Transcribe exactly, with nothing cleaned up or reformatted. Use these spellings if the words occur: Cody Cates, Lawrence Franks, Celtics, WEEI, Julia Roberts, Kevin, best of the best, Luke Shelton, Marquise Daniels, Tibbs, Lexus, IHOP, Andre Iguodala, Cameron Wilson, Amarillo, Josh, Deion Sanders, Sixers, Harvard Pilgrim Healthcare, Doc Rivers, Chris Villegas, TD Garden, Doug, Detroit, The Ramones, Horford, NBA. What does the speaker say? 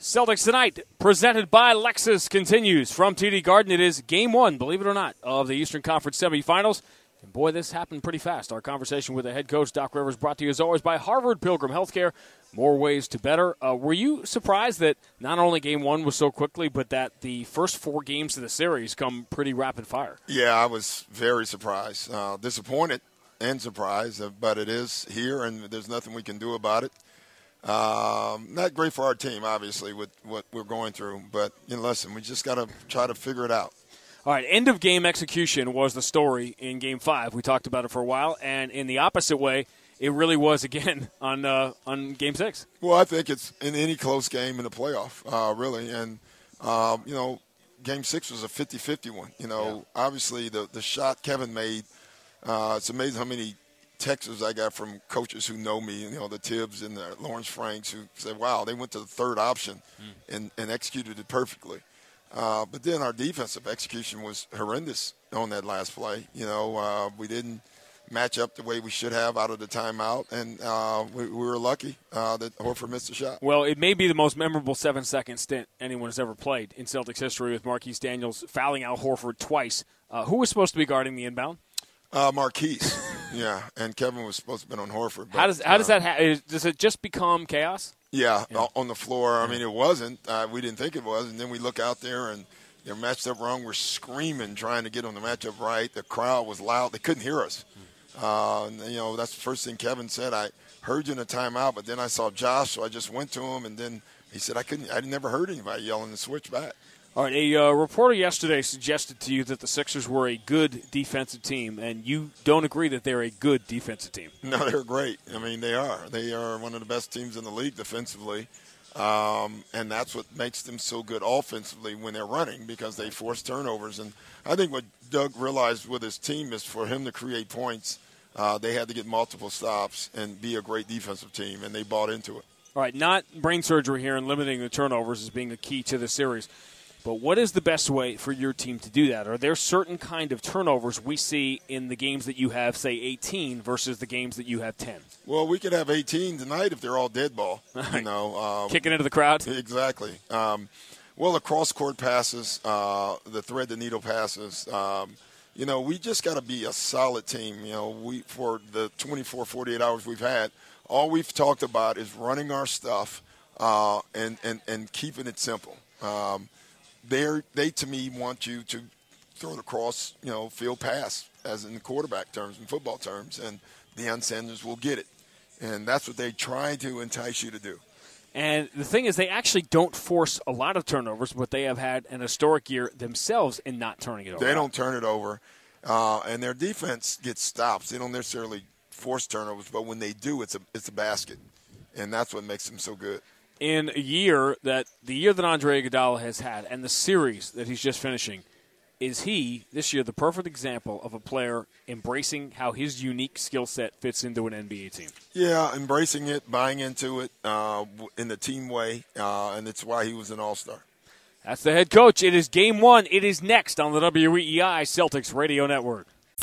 Celtics Tonight, presented by Lexus, continues from T D Garden. It is game one, believe it or not, of the Eastern Conference semifinals. And boy, this happened pretty fast. Our conversation with the head coach, Doc Rivers, brought to you as always by Harvard Pilgrim Healthcare. More ways to better. Uh, were you surprised that not only game one was so quickly, but that the first four games of the series come pretty rapid fire? Yeah, I was very surprised. Uh, disappointed and surprised, but it is here, and there's nothing we can do about it. Um, not great for our team, obviously, with what we're going through. But, you know, listen, we just got to try to figure it out. All right, end-of-game execution was the story in Game five. We talked about it for a while. And in the opposite way, it really was again on uh, on Game six. Well, I think it's in any close game in the playoff, uh, really. And, um, you know, Game six was a fifty-fifty one. You know, yeah. Obviously the, the shot Kevin made, uh, it's amazing how many texts I got from coaches who know me, you know, the Tibbs and the Lawrence Franks, who said, wow, they went to the third option mm. and, and executed it perfectly. Uh, but then our defensive execution was horrendous on that last play. You know, uh, we didn't match up the way we should have out of the timeout, and uh, we, we were lucky uh, that Horford missed a shot. Well, it may be the most memorable seven-second stint anyone has ever played in Celtics history with Marquise Daniels fouling out Horford twice. Uh, who was supposed to be guarding the inbound? Uh, Marquise, yeah, and Kevin was supposed to have been on Horford. But, how does how uh, does that happen? Does it just become chaos? Yeah, yeah, on the floor. I mean, it wasn't. Uh, we didn't think it was. And then we look out there, and they're matched up wrong. We're screaming, trying to get on the matchup right. The crowd was loud. They couldn't hear us. Uh, and, you know, that's the first thing Kevin said. I heard you in a timeout, but then I saw Josh, so I just went to him. And then he said, I couldn't. I never heard anybody yelling to switch back. All right, a uh, reporter yesterday suggested to you that the Sixers were a good defensive team, and you don't agree that they're a good defensive team. No, they're great. I mean, they are. They are one of the best teams in the league defensively, um, and that's what makes them so good offensively when they're running, because they force turnovers. And I think what Doug realized with his team is for him to create points, uh, they had to get multiple stops and be a great defensive team, and they bought into it. All right, not brain surgery here and limiting the turnovers as being a key to the series. But what is the best way for your team to do that? Are there certain kind of turnovers we see in the games that you have, say, eighteen versus the games that you have ten? Well, we could have eighteen tonight if they're all dead ball. You know, um, kicking into the crowd? Exactly. Um, well, the cross-court passes, uh, the thread-the-needle passes. Um, you know, we just got to be a solid team. You know, we for the twenty-four, forty-eight hours we've had, all we've talked about is running our stuff uh, and, and, and keeping it simple. Um They, they to me, want you to throw the cross, you know, field pass, as in quarterback terms and football terms, and Deion Sanders will get it. And that's what they try to entice you to do. And the thing is, they actually don't force a lot of turnovers, but they have had an historic year themselves in not turning it over. They don't turn it over, uh, and their defense gets stops. They don't necessarily force turnovers, but when they do, it's a it's a basket, and that's what makes them so good. In a year that the year that Andre Iguodala has had and the series that he's just finishing, is he, this year, the perfect example of a player embracing how his unique skill set fits into an N B A team? Yeah, embracing it, buying into it uh, in the team way, uh, and it's why he was an all-star. That's the head coach. It is game one. It is next on the W E E I Celtics Radio Network.